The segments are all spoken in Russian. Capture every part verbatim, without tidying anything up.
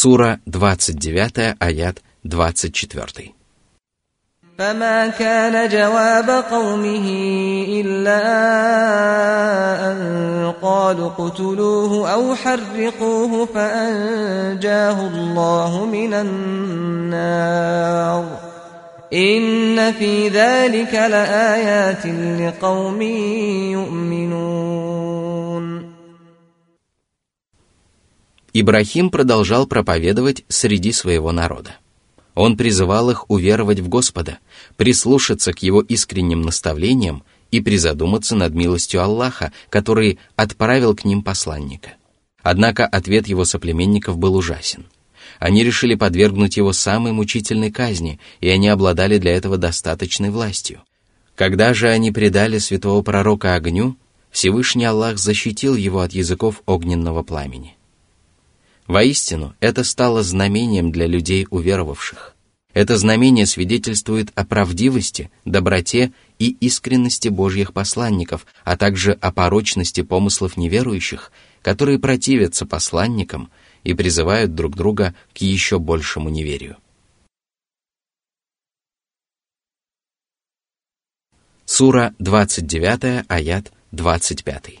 Сура двадцать девятая, аят двадцать четвёртый. فما كان جواب قومه إلا أن قالوا قتلوه أو حرقوه فأنجاه الله من النار إن في ذلك لآيات لقوم يؤمنون. Ибрахим продолжал проповедовать среди своего народа. Он призывал их уверовать в Господа, прислушаться к Его искренним наставлениям и призадуматься над милостью Аллаха, который отправил к ним посланника. Однако ответ его соплеменников был ужасен. Они решили подвергнуть его самой мучительной казни, и они обладали для этого достаточной властью. Когда же они предали святого пророка огню, Всевышний Аллах защитил его от языков огненного пламени. Воистину, это стало знамением для людей уверовавших. Это знамение свидетельствует о правдивости, доброте и искренности Божьих посланников, а также о порочности помыслов неверующих, которые противятся посланникам и призывают друг друга к еще большему неверию. Сура двадцать девятая, аят двадцать пятый.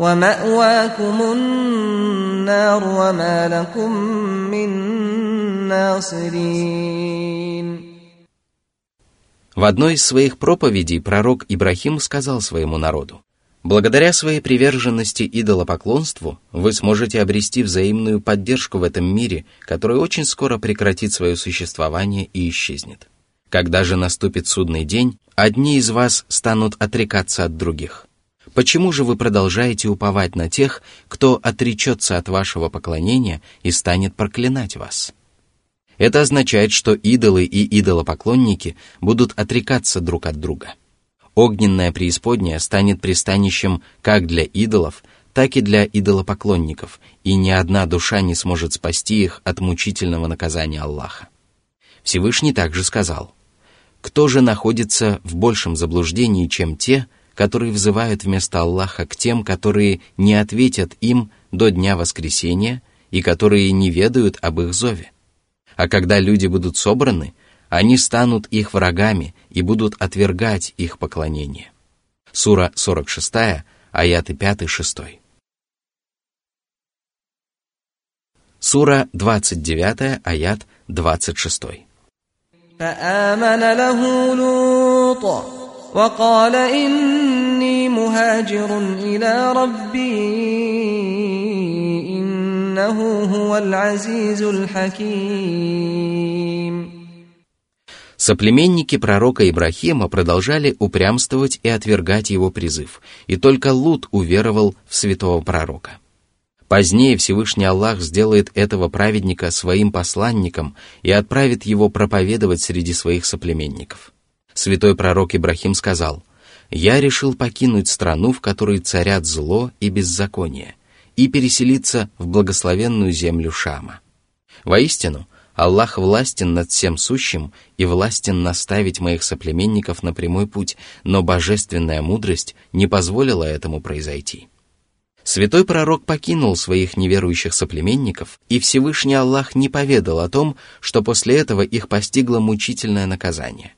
وَمَأْوَاكُمُ النَّارُ وَمَا لَكُمْ مِنْ نَاصِرِينَ. В одной из своих проповедей пророк Ибрахим сказал своему народу: «Благодаря своей приверженности идолопоклонству вы сможете обрести взаимную поддержку в этом мире, который очень скоро прекратит свое существование и исчезнет. Когда же наступит судный день, одни из вас станут отрекаться от других. Почему же вы продолжаете уповать на тех, кто отречется от вашего поклонения и станет проклинать вас?» Это означает, что идолы и идолопоклонники будут отрекаться друг от друга. Огненная преисподняя станет пристанищем как для идолов, так и для идолопоклонников, и ни одна душа не сможет спасти их от мучительного наказания Аллаха. Всевышний также сказал: «Кто же находится в большем заблуждении, чем те, которые взывают вместо Аллаха к тем, которые не ответят им до дня воскресения и которые не ведают об их зове. А когда люди будут собраны, они станут их врагами и будут отвергать их поклонение». Сура сорок шесть, аяты пять шесть. Сура двадцать девятая, аят двадцать шесть. وقال إني مهاجر إلى ربي إنه هو العزيز الحكيم. Соплеменники пророка Ибрахима продолжали упрямствовать и отвергать его призыв, и только Лут уверовал в святого пророка. Позднее Всевышний Аллах сделает этого праведника своим посланником и отправит его проповедовать среди своих соплеменников. Святой пророк Ибрахим сказал: «Я решил покинуть страну, в которой царят зло и беззаконие, и переселиться в благословенную землю Шама. Воистину, Аллах властен над всем сущим и властен наставить моих соплеменников на прямой путь, но божественная мудрость не позволила этому произойти». Святой пророк покинул своих неверующих соплеменников, и Всевышний Аллах не поведал о том, что после этого их постигло мучительное наказание.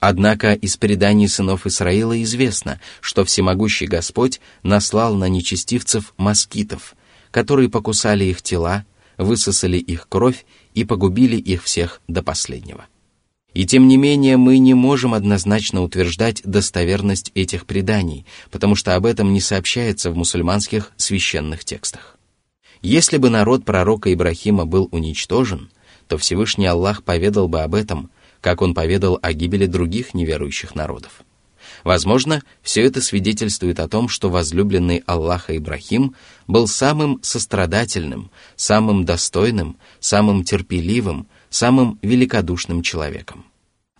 Однако из преданий сынов Исраила известно, что всемогущий Господь наслал на нечестивцев москитов, которые покусали их тела, высосали их кровь и погубили их всех до последнего. И тем не менее мы не можем однозначно утверждать достоверность этих преданий, потому что об этом не сообщается в мусульманских священных текстах. Если бы народ пророка Ибрахима был уничтожен, то Всевышний Аллах поведал бы об этом, как он поведал о гибели других неверующих народов. Возможно, все это свидетельствует о том, что возлюбленный Аллаха Ибрахим был самым сострадательным, самым достойным, самым терпеливым, самым великодушным человеком.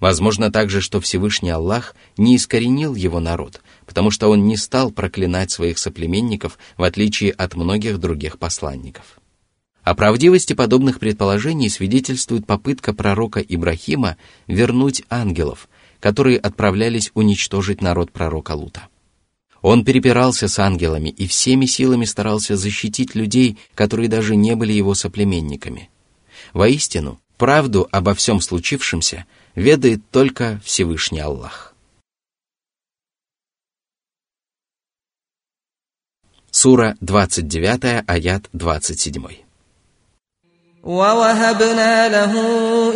Возможно также, что Всевышний Аллах не искоренил его народ, потому что он не стал проклинать своих соплеменников, в отличие от многих других посланников. О правдивости подобных предположений свидетельствует попытка пророка Ибрахима вернуть ангелов, которые отправлялись уничтожить народ пророка Лута. Он перепирался с ангелами и всеми силами старался защитить людей, которые даже не были его соплеменниками. Воистину, правду обо всем случившемся ведает только Всевышний Аллах. Сура двадцать девятая, аят двадцать седьмой. وَوَهَبْنَا لَهُ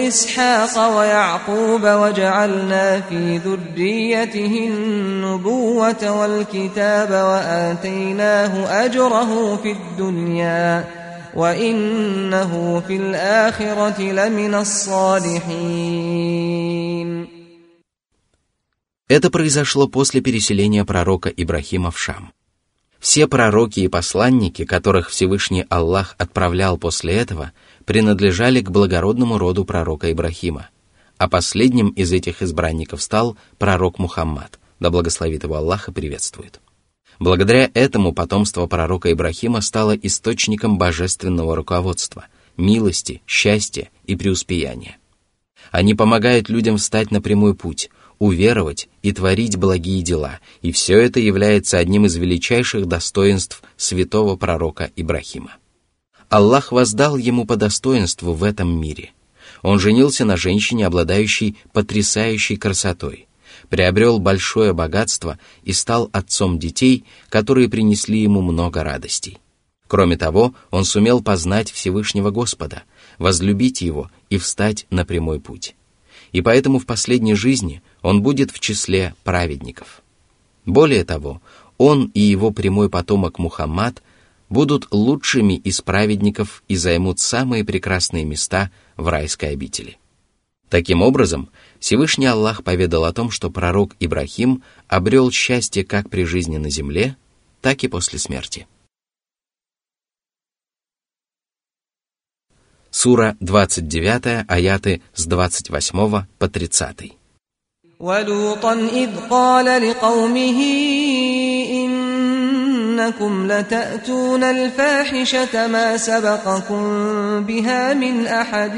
إِسْحَاقَ وَيَعْقُوبَ وَجَعَلْنَا فِي ذُرِّيَّتِهِ النُّبُوَّةَ وَالْكِتَابَ وَآتَيْنَاهُ أَجْرَهُ فِي الدُّنْيَا وَإِنَّهُ فِي الْآخِرَةِ لَمِنَ الصَّالِحِينَ. Это произошло после переселения пророка Ибрахима в Шам. Все пророки и посланники, которых Всевышний Аллах отправлял после этого, принадлежали к благородному роду пророка Ибрахима, а последним из этих избранников стал пророк Мухаммад, да благословит его Аллах и приветствует. Благодаря этому потомство пророка Ибрахима стало источником божественного руководства, милости, счастья и преуспеяния. Они помогают людям встать на прямой путь, уверовать и творить благие дела, и все это является одним из величайших достоинств святого пророка Ибрахима. Аллах воздал ему по достоинству в этом мире. Он женился на женщине, обладающей потрясающей красотой, приобрел большое богатство и стал отцом детей, которые принесли ему много радостей. Кроме того, он сумел познать Всевышнего Господа, возлюбить его и встать на прямой путь. И поэтому в последней жизни он будет в числе праведников. Более того, он и его прямой потомок Мухаммад будут лучшими из праведников и займут самые прекрасные места в райской обители. Таким образом, Всевышний Аллах поведал о том, что пророк Ибрахим обрел счастье как при жизни на земле, так и после смерти. Сура двадцать девятая, аяты с двадцать восьмого по тридцатый. وَلُوطًا إِذْ قَالَ لِقَوْمِهِ إِنَّكُمْ لَتَأْتُونَ الْفَاحِشَةَ مَا سَبَقَكُمْ بِهَا مِنْ أَحَدٍ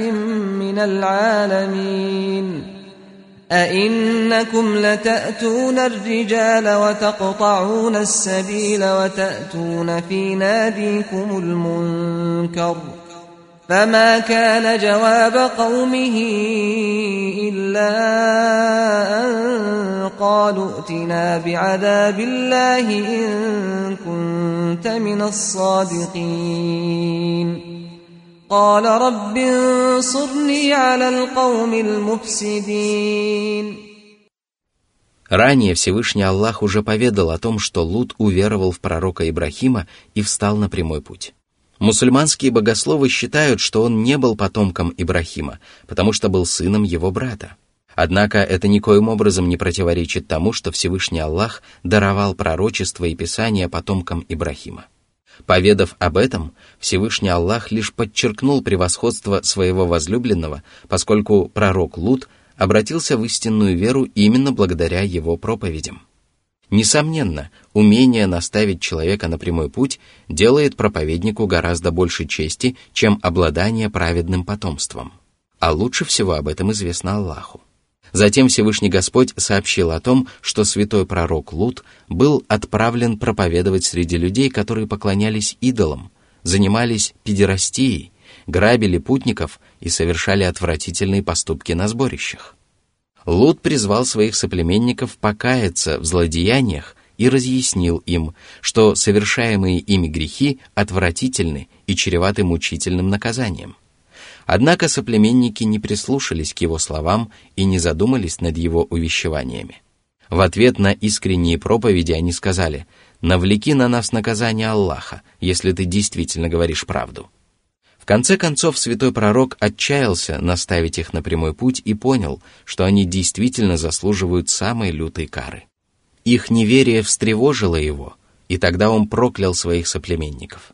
مِنَ الْعَالَمِينَ أَإِنَّكُمْ لَتَأْتُونَ الرِّجَالَ وَتَقْطَعُونَ السَّبِيلَ وَتَأْتُونَ فِي نَادِيكُمُ الْمُنْكَرَ فما كان جواب قومه إلا أن قالوا ائتنا بعذاب الله إن كنت من الصادقين قال رب انصرني على القوم المفسدين. Ранее Всевышний Аллах уже поведал о том, что Лут уверовал в пророка Ибрахима и встал на прямой путь. Мусульманские богословы считают, что он не был потомком Ибрахима, потому что был сыном его брата. Однако это никоим образом не противоречит тому, что Всевышний Аллах даровал пророчество и писание потомкам Ибрахима. Поведав об этом, Всевышний Аллах лишь подчеркнул превосходство своего возлюбленного, поскольку пророк Лут обратился в истинную веру именно благодаря его проповедям. Несомненно, умение наставить человека на прямой путь делает проповеднику гораздо больше чести, чем обладание праведным потомством. А лучше всего об этом известно Аллаху. Затем Всевышний Господь сообщил о том, что святой пророк Лут был отправлен проповедовать среди людей, которые поклонялись идолам, занимались педерастией, грабили путников и совершали отвратительные поступки на сборищах. Лут призвал своих соплеменников покаяться в злодеяниях и разъяснил им, что совершаемые ими грехи отвратительны и чреваты мучительным наказанием. Однако соплеменники не прислушались к его словам и не задумались над его увещеваниями. В ответ на искренние проповеди они сказали: «Навлеки на нас наказание Аллаха, если ты действительно говоришь правду». В конце концов, святой пророк отчаялся наставить их на прямой путь и понял, что они действительно заслуживают самой лютой кары. Их неверие встревожило его, и тогда он проклял своих соплеменников.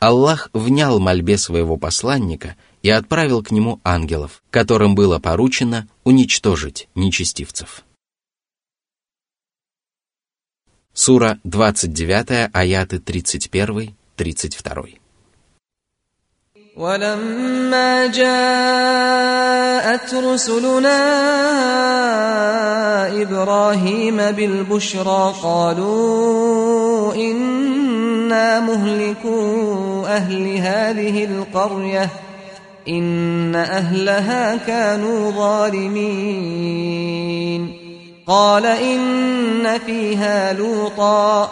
Аллах внял мольбе своего посланника и отправил к нему ангелов, которым было поручено уничтожить нечестивцев. Сура двадцать девятая, аяты тридцать первый тридцать второй. ولما جاءت رسلنا إبراهيم بالبشرى قالوا إنا مهلكو أهل هذه القرية إن أهلها كانوا ظالمين قال إن فيها لوطا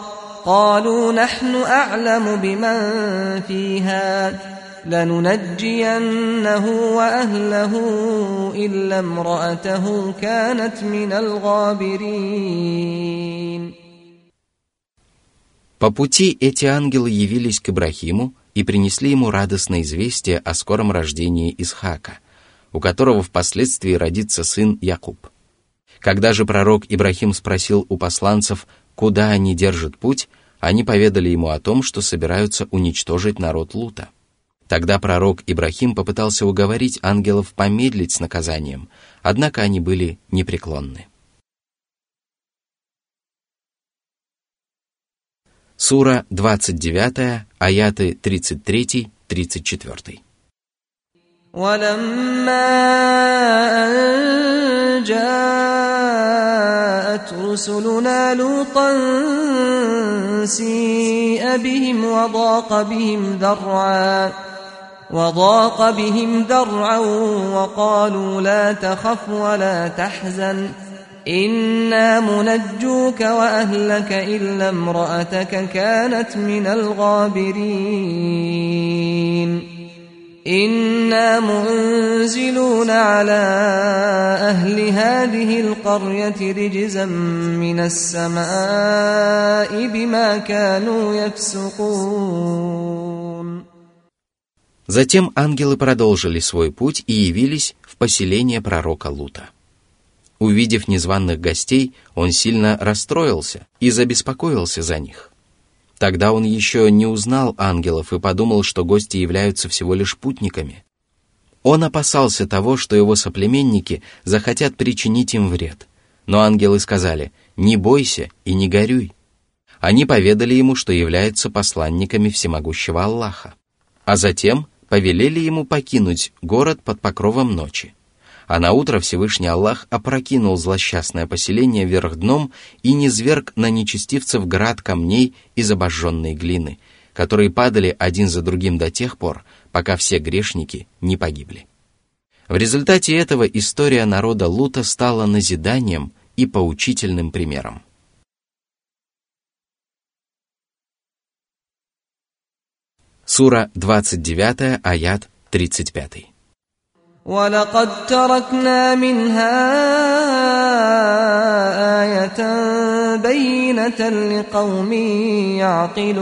قالوا نحن أعلم بمن فيها لننجينه وأهله إلا امرأته كانت من الغابرين. По пути эти ангелы явились к Ибрахиму и принесли ему радостное известие о скором рождении Исхака, у которого впоследствии родится сын Якуб. Когда же пророк Ибрахим спросил у посланцев, куда они держат путь, они поведали ему о том, что собираются уничтожить народ Лута. Тогда пророк Ибрахим попытался уговорить ангелов помедлить с наказанием, однако они были непреклонны. Сура двадцать девятая, аяты тридцать третий тридцать четвёртый. رسلنا لوطا سيئ بهم وضاق بهم ذرعا وضاق بهم ذرعا وقالوا لا تخف ولا تحزن إنا منجوك وأهلك إلا امرأتك كانت من الغابرين. «Инна мунзилуна аля ахли хадихи лкарьяти риджзам минас самааи бима кану яфсукун». Затем ангелы продолжили свой путь и явились в поселение пророка Лута. Увидев незваных гостей, он сильно расстроился и забеспокоился за них. Тогда он еще не узнал ангелов и подумал, что гости являются всего лишь путниками. Он опасался того, что его соплеменники захотят причинить им вред. Но ангелы сказали: «Не бойся и не горюй». Они поведали ему, что являются посланниками всемогущего Аллаха. А затем повелели ему покинуть город под покровом ночи. А наутро Всевышний Аллах опрокинул злосчастное поселение вверх дном и низверг на нечестивцев град камней из обожженной глины, которые падали один за другим до тех пор, пока все грешники не погибли. В результате этого история народа Лута стала назиданием и поучительным примером. Сура двадцать девятая, аят тридцать пятый. وَلَقَدْ تَرَكْنَا مِنْهَا آيَةً بَيِّنَةً لِقَوْمٍ يَعْقِلُونَ.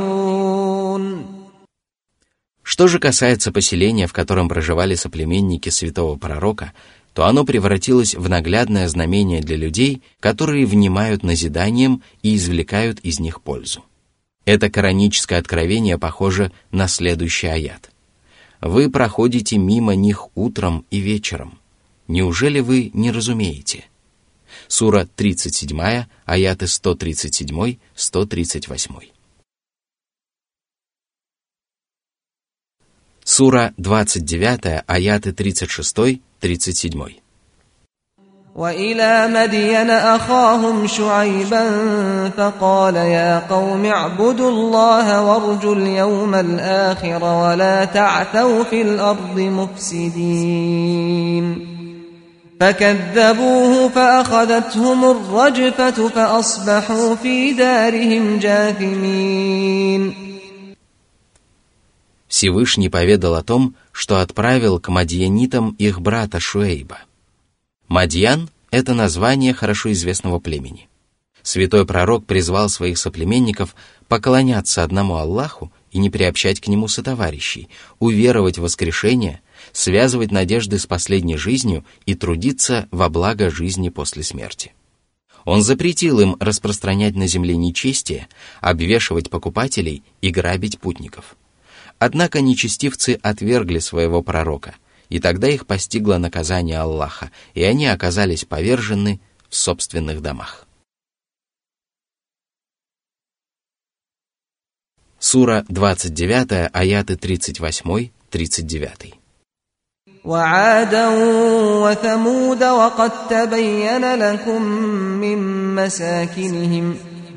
Что же касается поселения, в котором проживали соплеменники святого пророка, то оно превратилось в наглядное знамение для людей, которые внимают назиданиям и извлекают из них пользу. Это кораническое откровение похоже на следующий аят. Вы проходите мимо них утром и вечером. Неужели вы не разумеете? Сура тридцать седьмая, аяты сто тридцать семь сто тридцать восемь. Сура двадцать девятая, аяты тридцать шесть тридцать семь. وَإِلَى مَدْيَنَ أَخَاهُمْ شُعَيْبًا فَقَالَ يَا قَوْمِ اعْبُدُوا اللَّهَ وَارْجُوا الْيَوْمَ الْآخِرَ وَلَا تَعْثَوْا فِي الْأَرْضِ مُفْسِدِينَ فَكَذَّبُوهُ فَأَخَذَتْهُمُ الرَّجْفَةُ فَأَصْبَحُوا فِي دَارِهِمْ جَاثِمِينَ. Всевышний поведал о том, что отправил к мадьянитам их брата Шуэйба. Мадьян – это название хорошо известного племени. Святой пророк призвал своих соплеменников поклоняться одному Аллаху и не приобщать к нему сотоварищей, уверовать в воскрешение, связывать надежды с последней жизнью и трудиться во благо жизни после смерти. Он запретил им распространять на земле нечестие, обвешивать покупателей и грабить путников. Однако нечестивцы отвергли своего пророка, и тогда их постигло наказание Аллаха, и они оказались повержены в собственных домах. Сура двадцать девять, аяты тридцать восемь тридцать девять. وعادا وثمود وقد تبين لكم من مساكنهم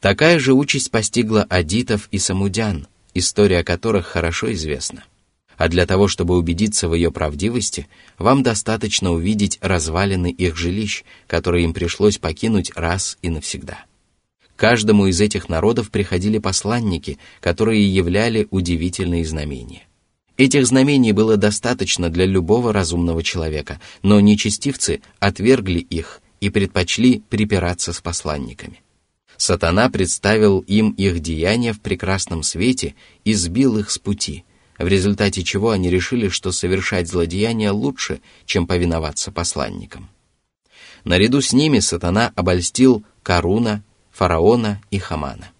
Такая же участь постигла адитов и самудян, история которых хорошо известна. А для того, чтобы убедиться в ее правдивости, вам достаточно увидеть развалины их жилищ, которые им пришлось покинуть раз и навсегда. К каждому из этих народов приходили посланники, которые являли удивительные знамения. Этих знамений было достаточно для любого разумного человека, но нечестивцы отвергли их и предпочли припираться с посланниками. Сатана представил им их деяния в прекрасном свете и сбил их с пути, в результате чего они решили, что совершать злодеяния лучше, чем повиноваться посланникам. Наряду с ними Сатана обольстил Каруна, Фараона и Хамана.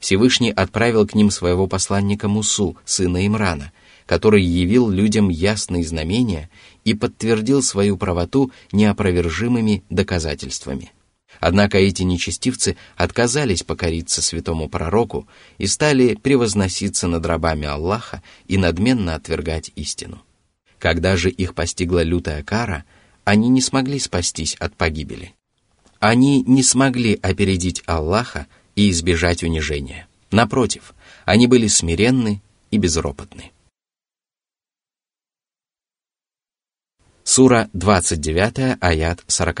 Всевышний отправил к ним своего посланника Мусу, сына Имрана, который явил людям ясные знамения и подтвердил свою правоту неопровержимыми доказательствами. Однако эти нечестивцы отказались покориться святому пророку и стали превозноситься над рабами Аллаха и надменно отвергать истину. Когда же их постигла лютая кара, они не смогли спастись от погибели. Они не смогли опередить Аллаха и избежать унижения. Напротив, они были смиренны и безропотны. Сура двадцать девять, аят сорок.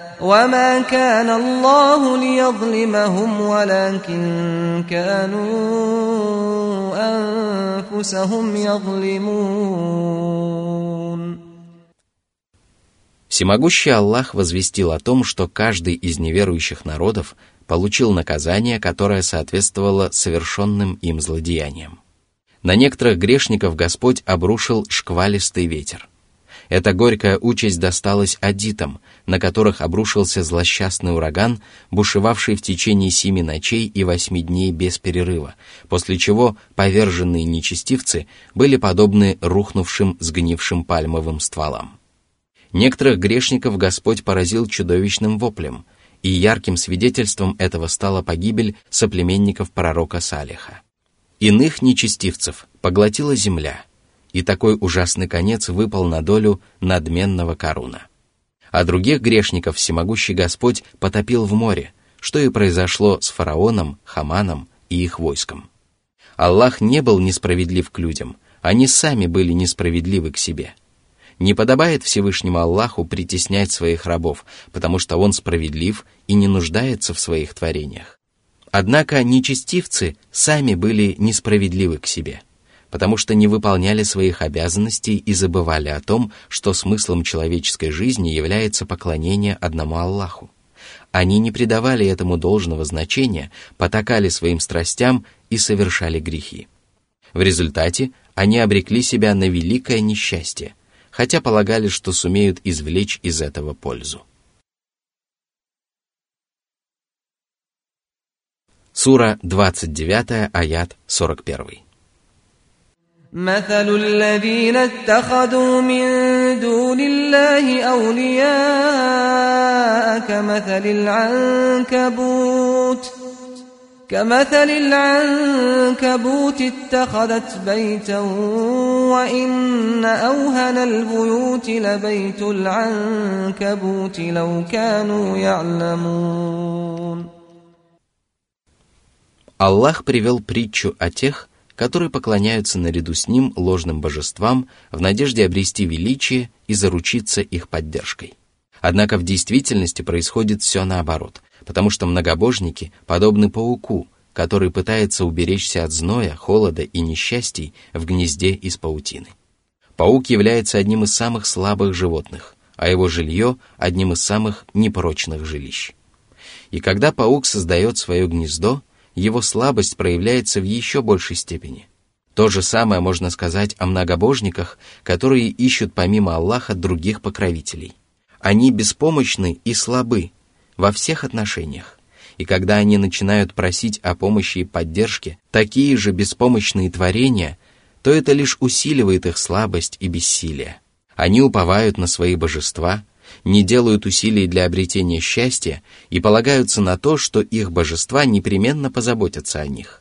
وما كان الله ليظلمهم ولكن كانوا أنفسهم يظلمون. Всемогущий Аллах возвестил о том, что каждый из неверующих народов получил наказание, которое соответствовало совершенным им злодеяниям. На некоторых грешников Господь обрушил шквалистый ветер. Эта горькая участь досталась адитам, на которых обрушился злосчастный ураган, бушевавший в течение семи ночей и восьми дней без перерыва, после чего поверженные нечестивцы были подобны рухнувшим сгнившим пальмовым стволам. Некоторых грешников Господь поразил чудовищным воплем, и ярким свидетельством этого стала погибель соплеменников пророка Салиха. Иных нечестивцев поглотила земля, и такой ужасный конец выпал на долю надменного Каруна. А других грешников всемогущий Господь потопил в море, что и произошло с Фараоном, Хаманом и их войском. Аллах не был несправедлив к людям, они сами были несправедливы к себе. Не подобает Всевышнему Аллаху притеснять своих рабов, потому что Он справедлив и не нуждается в своих творениях. Однако нечестивцы сами были несправедливы к себе, потому что не выполняли своих обязанностей и забывали о том, что смыслом человеческой жизни является поклонение одному Аллаху. Они не придавали этому должного значения, потакали своим страстям и совершали грехи. В результате они обрекли себя на великое несчастье, хотя полагали, что сумеют извлечь из этого пользу. Сура двадцать девять, аят сорок один. مثل الذين اتخذوا من دون الله أولياء كمثل العنكبوت كمثل العنكبوت اتخذت بيتا وإن أوهن البيوت لبيت العنكبوت لو كانوا يعلمون. Аллах привел притчу о тех, которые поклоняются наряду с Ним ложным божествам в надежде обрести величие и заручиться их поддержкой. Однако в действительности происходит все наоборот, потому что многобожники подобны пауку, который пытается уберечься от зноя, холода и несчастий в гнезде из паутины. Паук является одним из самых слабых животных, а его жилье – одним из самых непрочных жилищ. И когда паук создает свое гнездо, его слабость проявляется в еще большей степени. То же самое можно сказать о многобожниках, которые ищут помимо Аллаха других покровителей. Они беспомощны и слабы во всех отношениях, и когда они начинают просить о помощи и поддержке такие же беспомощные творения, то это лишь усиливает их слабость и бессилие. Они уповают на свои божества, не делают усилий для обретения счастья и полагаются на то, что их божества непременно позаботятся о них.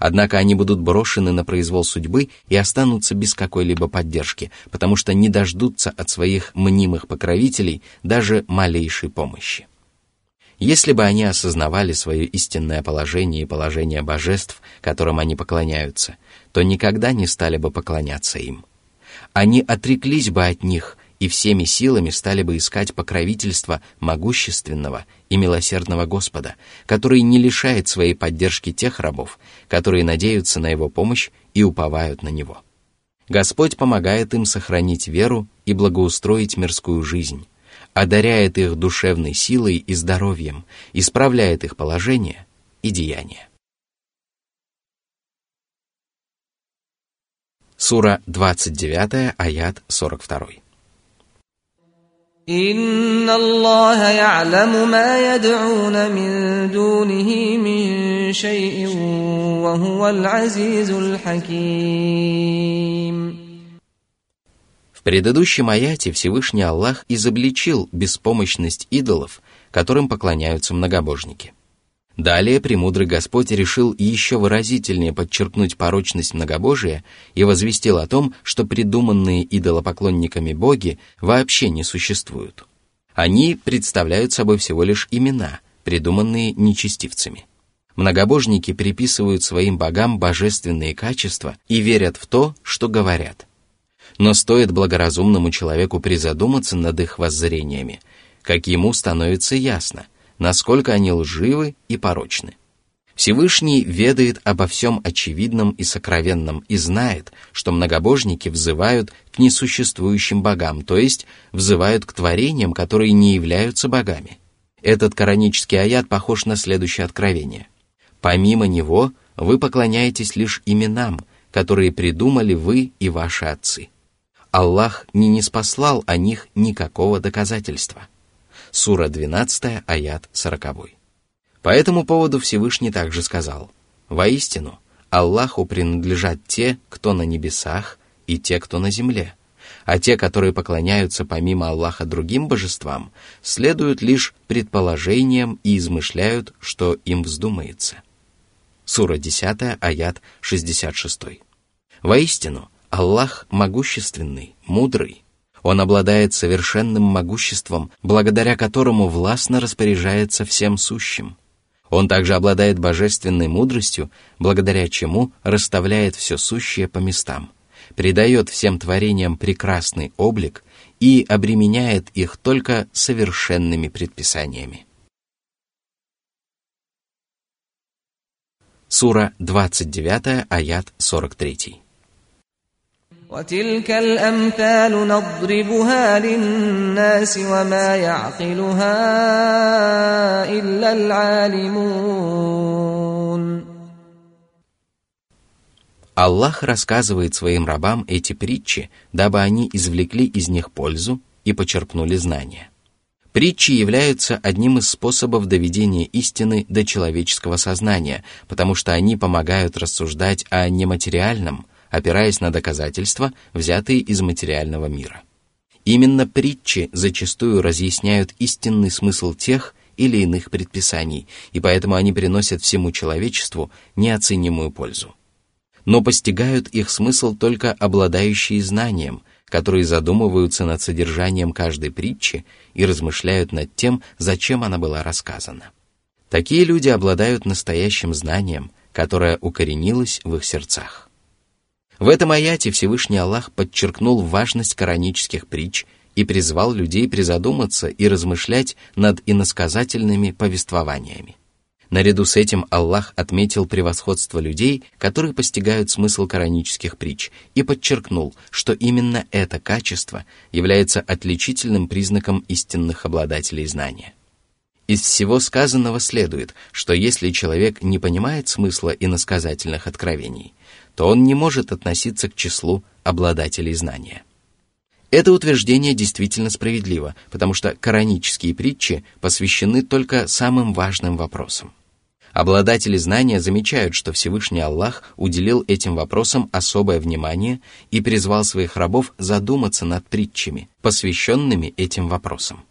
Однако они будут брошены на произвол судьбы и останутся без какой-либо поддержки, потому что не дождутся от своих мнимых покровителей даже малейшей помощи. Если бы они осознавали свое истинное положение и положение божеств, которым они поклоняются, то никогда не стали бы поклоняться им. Они отреклись бы от них и всеми силами стали бы искать покровительство могущественного и милосердного Господа, который не лишает своей поддержки тех рабов, которые надеются на Его помощь и уповают на Него. Господь помогает им сохранить веру и благоустроить мирскую жизнь, одаряет их душевной силой и здоровьем, исправляет их положение и деяния. Сура двадцать девятая, аят сорок второй. Инна Аллаха я'ламу ма яд'уна мин дунихи мин шай'ин, ва хуаль азизуль хаким. В предыдущем аяте Всевышний Аллах изобличил беспомощность идолов, которым поклоняются многобожники. Далее премудрый Господь решил еще выразительнее подчеркнуть порочность многобожия и возвестил о том, что придуманные идолопоклонниками боги вообще не существуют. Они представляют собой всего лишь имена, придуманные нечестивцами. Многобожники приписывают своим богам божественные качества и верят в то, что говорят. Но стоит благоразумному человеку призадуматься над их воззрениями, как ему становится ясно, насколько они лживы и порочны. Всевышний ведает обо всем очевидном и сокровенном и знает, что многобожники взывают к несуществующим богам, то есть взывают к творениям, которые не являются богами. Этот коранический аят похож на следующее откровение. «Помимо него вы поклоняетесь лишь именам, которые придумали вы и ваши отцы. Аллах не ниспослал о них никакого доказательства». Сура двенадцатая, аят сороковой. По этому поводу Всевышний также сказал: «Воистину, Аллаху принадлежат те, кто на небесах, и те, кто на земле, а те, которые поклоняются помимо Аллаха другим божествам, следуют лишь предположениям и измышляют, что им вздумается». Сура десятая, аят шестьдесят шестой. «Воистину, Аллах могущественный, мудрый. Он обладает совершенным могуществом, благодаря которому властно распоряжается всем сущим. Он также обладает божественной мудростью, благодаря чему расставляет все сущее по местам, придает всем творениям прекрасный облик и обременяет их только совершенными предписаниями». Сура двадцать девятая, аят сорок третий. وتلك الأمثال نضربها للناس وما يعقلها إلا العالمون. Аллах рассказывает своим рабам эти притчи, дабы они извлекли из них пользу и почерпнули знания. Притчи являются одним из способов доведения истины до человеческого сознания, потому что они помогают рассуждать о нематериальном, опираясь на доказательства, взятые из материального мира. Именно притчи зачастую разъясняют истинный смысл тех или иных предписаний, и поэтому они приносят всему человечеству неоценимую пользу. Но постигают их смысл только обладающие знанием, которые задумываются над содержанием каждой притчи и размышляют над тем, зачем она была рассказана. Такие люди обладают настоящим знанием, которое укоренилось в их сердцах. В этом аяте Всевышний Аллах подчеркнул важность коранических притч и призвал людей призадуматься и размышлять над иносказательными повествованиями. Наряду с этим Аллах отметил превосходство людей, которые постигают смысл коранических притч, и подчеркнул, что именно это качество является отличительным признаком истинных обладателей знания. Из всего сказанного следует, что если человек не понимает смысла иносказательных откровений, то он не может относиться к числу обладателей знания. Это утверждение действительно справедливо, потому что коранические притчи посвящены только самым важным вопросам. Обладатели знания замечают, что Всевышний Аллах уделил этим вопросам особое внимание и призвал своих рабов задуматься над притчами, посвященными этим вопросам.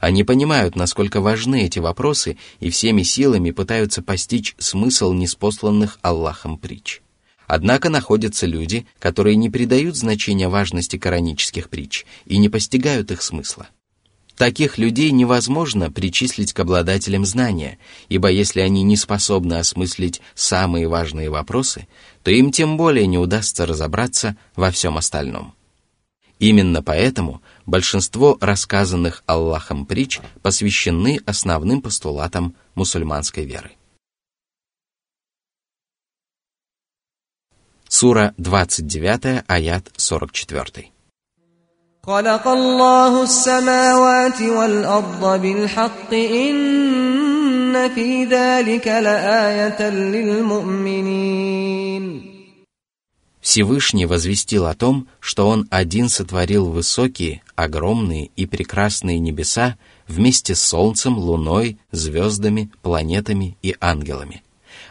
Они понимают, насколько важны эти вопросы, и всеми силами пытаются постичь смысл ниспосланных Аллахом притч. Однако находятся люди, которые не придают значения важности коранических притч и не постигают их смысла. Таких людей невозможно причислить к обладателям знания, ибо если они не способны осмыслить самые важные вопросы, то им тем более не удастся разобраться во всем остальном. Именно поэтому большинство рассказанных Аллахом притч посвящены основным постулатам мусульманской веры. Сура двадцать девять, аят сорок четыре. خلق الله السماوات والأرض بالحق إن في ذلك لآية للمؤمنين. Всевышний возвестил о том, что Он один сотворил высокие, огромные и прекрасные небеса вместе с солнцем, луной, звездами, планетами и ангелами,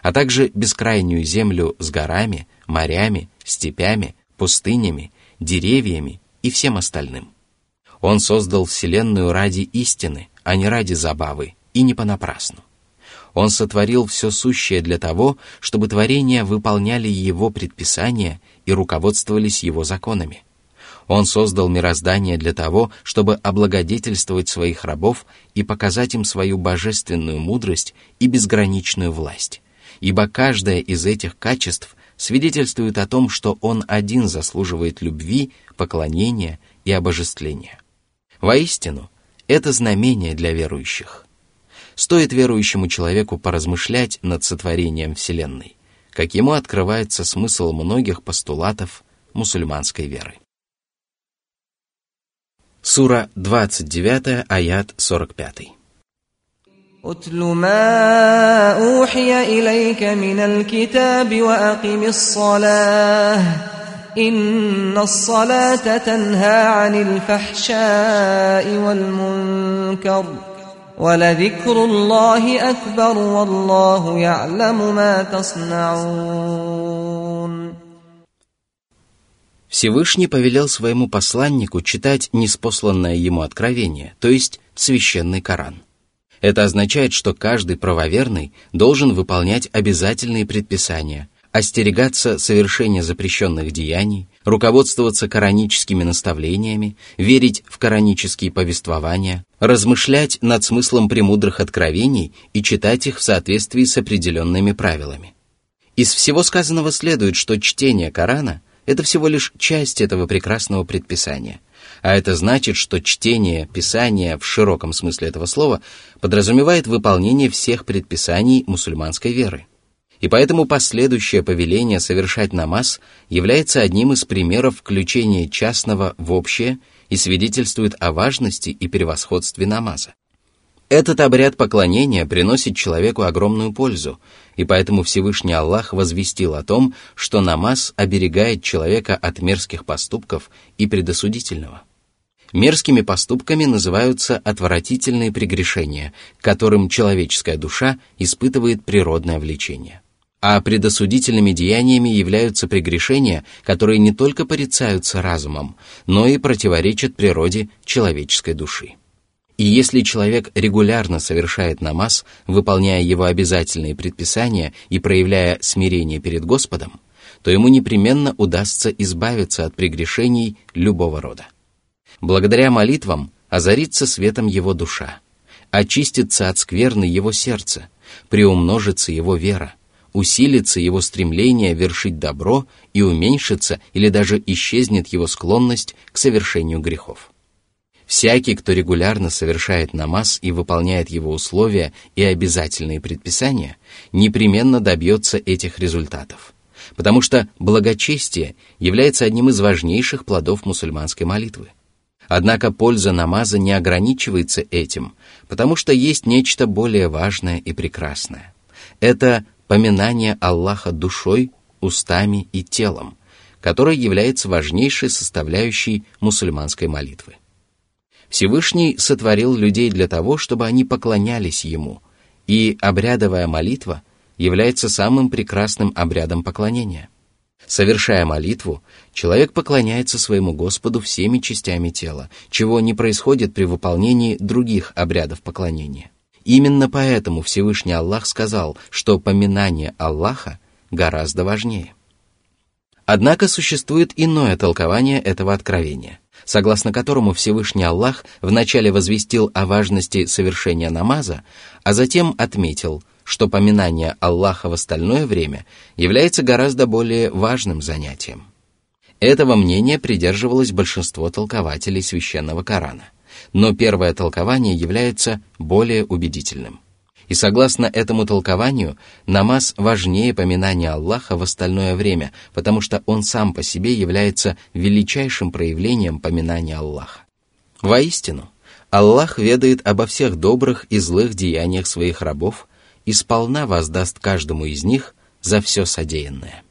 а также бескрайнюю землю с горами, морями, степями, пустынями, деревьями и всем остальным. Он создал вселенную ради истины, а не ради забавы, и не понапрасну. Он сотворил все сущее для того, чтобы творения выполняли его предписания и руководствовались его законами. Он создал мироздание для того, чтобы облагодетельствовать своих рабов и показать им свою божественную мудрость и безграничную власть, ибо каждое из этих качеств свидетельствует о том, что он один заслуживает любви, поклонения и обожествления. Воистину, это знамение для верующих. Стоит верующему человеку поразмышлять над сотворением Вселенной, как ему открывается смысл многих постулатов мусульманской веры. Сура двадцать девять, аят сорок пять. أتل ما أوحي إليك من الكتاب وأقم الصلاة إن الصلاة تنهى عن الفحشاء والمنكر ولذكر الله أكبر والله يعلم ما تصنعون. Всевышний повелел своему посланнику читать ниспосланное ему откровение, то есть священный Коран. Это означает, что каждый правоверный должен выполнять обязательные предписания, остерегаться совершения запрещенных деяний, руководствоваться кораническими наставлениями, верить в коранические повествования, размышлять над смыслом премудрых откровений и читать их в соответствии с определенными правилами. Из всего сказанного следует, что чтение Корана – это всего лишь часть этого прекрасного предписания. А это значит, что чтение Писания в широком смысле этого слова подразумевает выполнение всех предписаний мусульманской веры. И поэтому последующее повеление совершать намаз является одним из примеров включения частного в общее и свидетельствует о важности и превосходстве намаза. Этот обряд поклонения приносит человеку огромную пользу, и поэтому Всевышний Аллах возвестил о том, что намаз оберегает человека от мерзких поступков и предосудительного. Мерзкими поступками называются отвратительные прегрешения, к которым человеческая душа испытывает природное влечение. А предосудительными деяниями являются прегрешения, которые не только порицаются разумом, но и противоречат природе человеческой души. И если человек регулярно совершает намаз, выполняя его обязательные предписания и проявляя смирение перед Господом, то ему непременно удастся избавиться от прегрешений любого рода. Благодаря молитвам озарится светом его душа, очистится от скверны его сердце, приумножится его вера, усилится его стремление вершить добро и уменьшится или даже исчезнет его склонность к совершению грехов. Всякий, кто регулярно совершает намаз и выполняет его условия и обязательные предписания, непременно добьется этих результатов, потому что благочестие является одним из важнейших плодов мусульманской молитвы. Однако польза намаза не ограничивается этим, потому что есть нечто более важное и прекрасное. Это поминание Аллаха душой, устами и телом, которое является важнейшей составляющей мусульманской молитвы. Всевышний сотворил людей для того, чтобы они поклонялись Ему, и обрядовая молитва является самым прекрасным обрядом поклонения. Совершая молитву, человек поклоняется своему Господу всеми частями тела, чего не происходит при выполнении других обрядов поклонения. Именно поэтому Всевышний Аллах сказал, что поминание Аллаха гораздо важнее. Однако существует иное толкование этого откровения, согласно которому Всевышний Аллах вначале возвестил о важности совершения намаза, а затем отметил, что поминание Аллаха в остальное время является гораздо более важным занятием. Этого мнения придерживалось большинство толкователей священного Корана, но первое толкование является более убедительным. И согласно этому толкованию, намаз важнее поминания Аллаха в остальное время, потому что он сам по себе является величайшим проявлением поминания Аллаха. Воистину, Аллах ведает обо всех добрых и злых деяниях своих рабов и сполна воздаст каждому из них за все содеянное.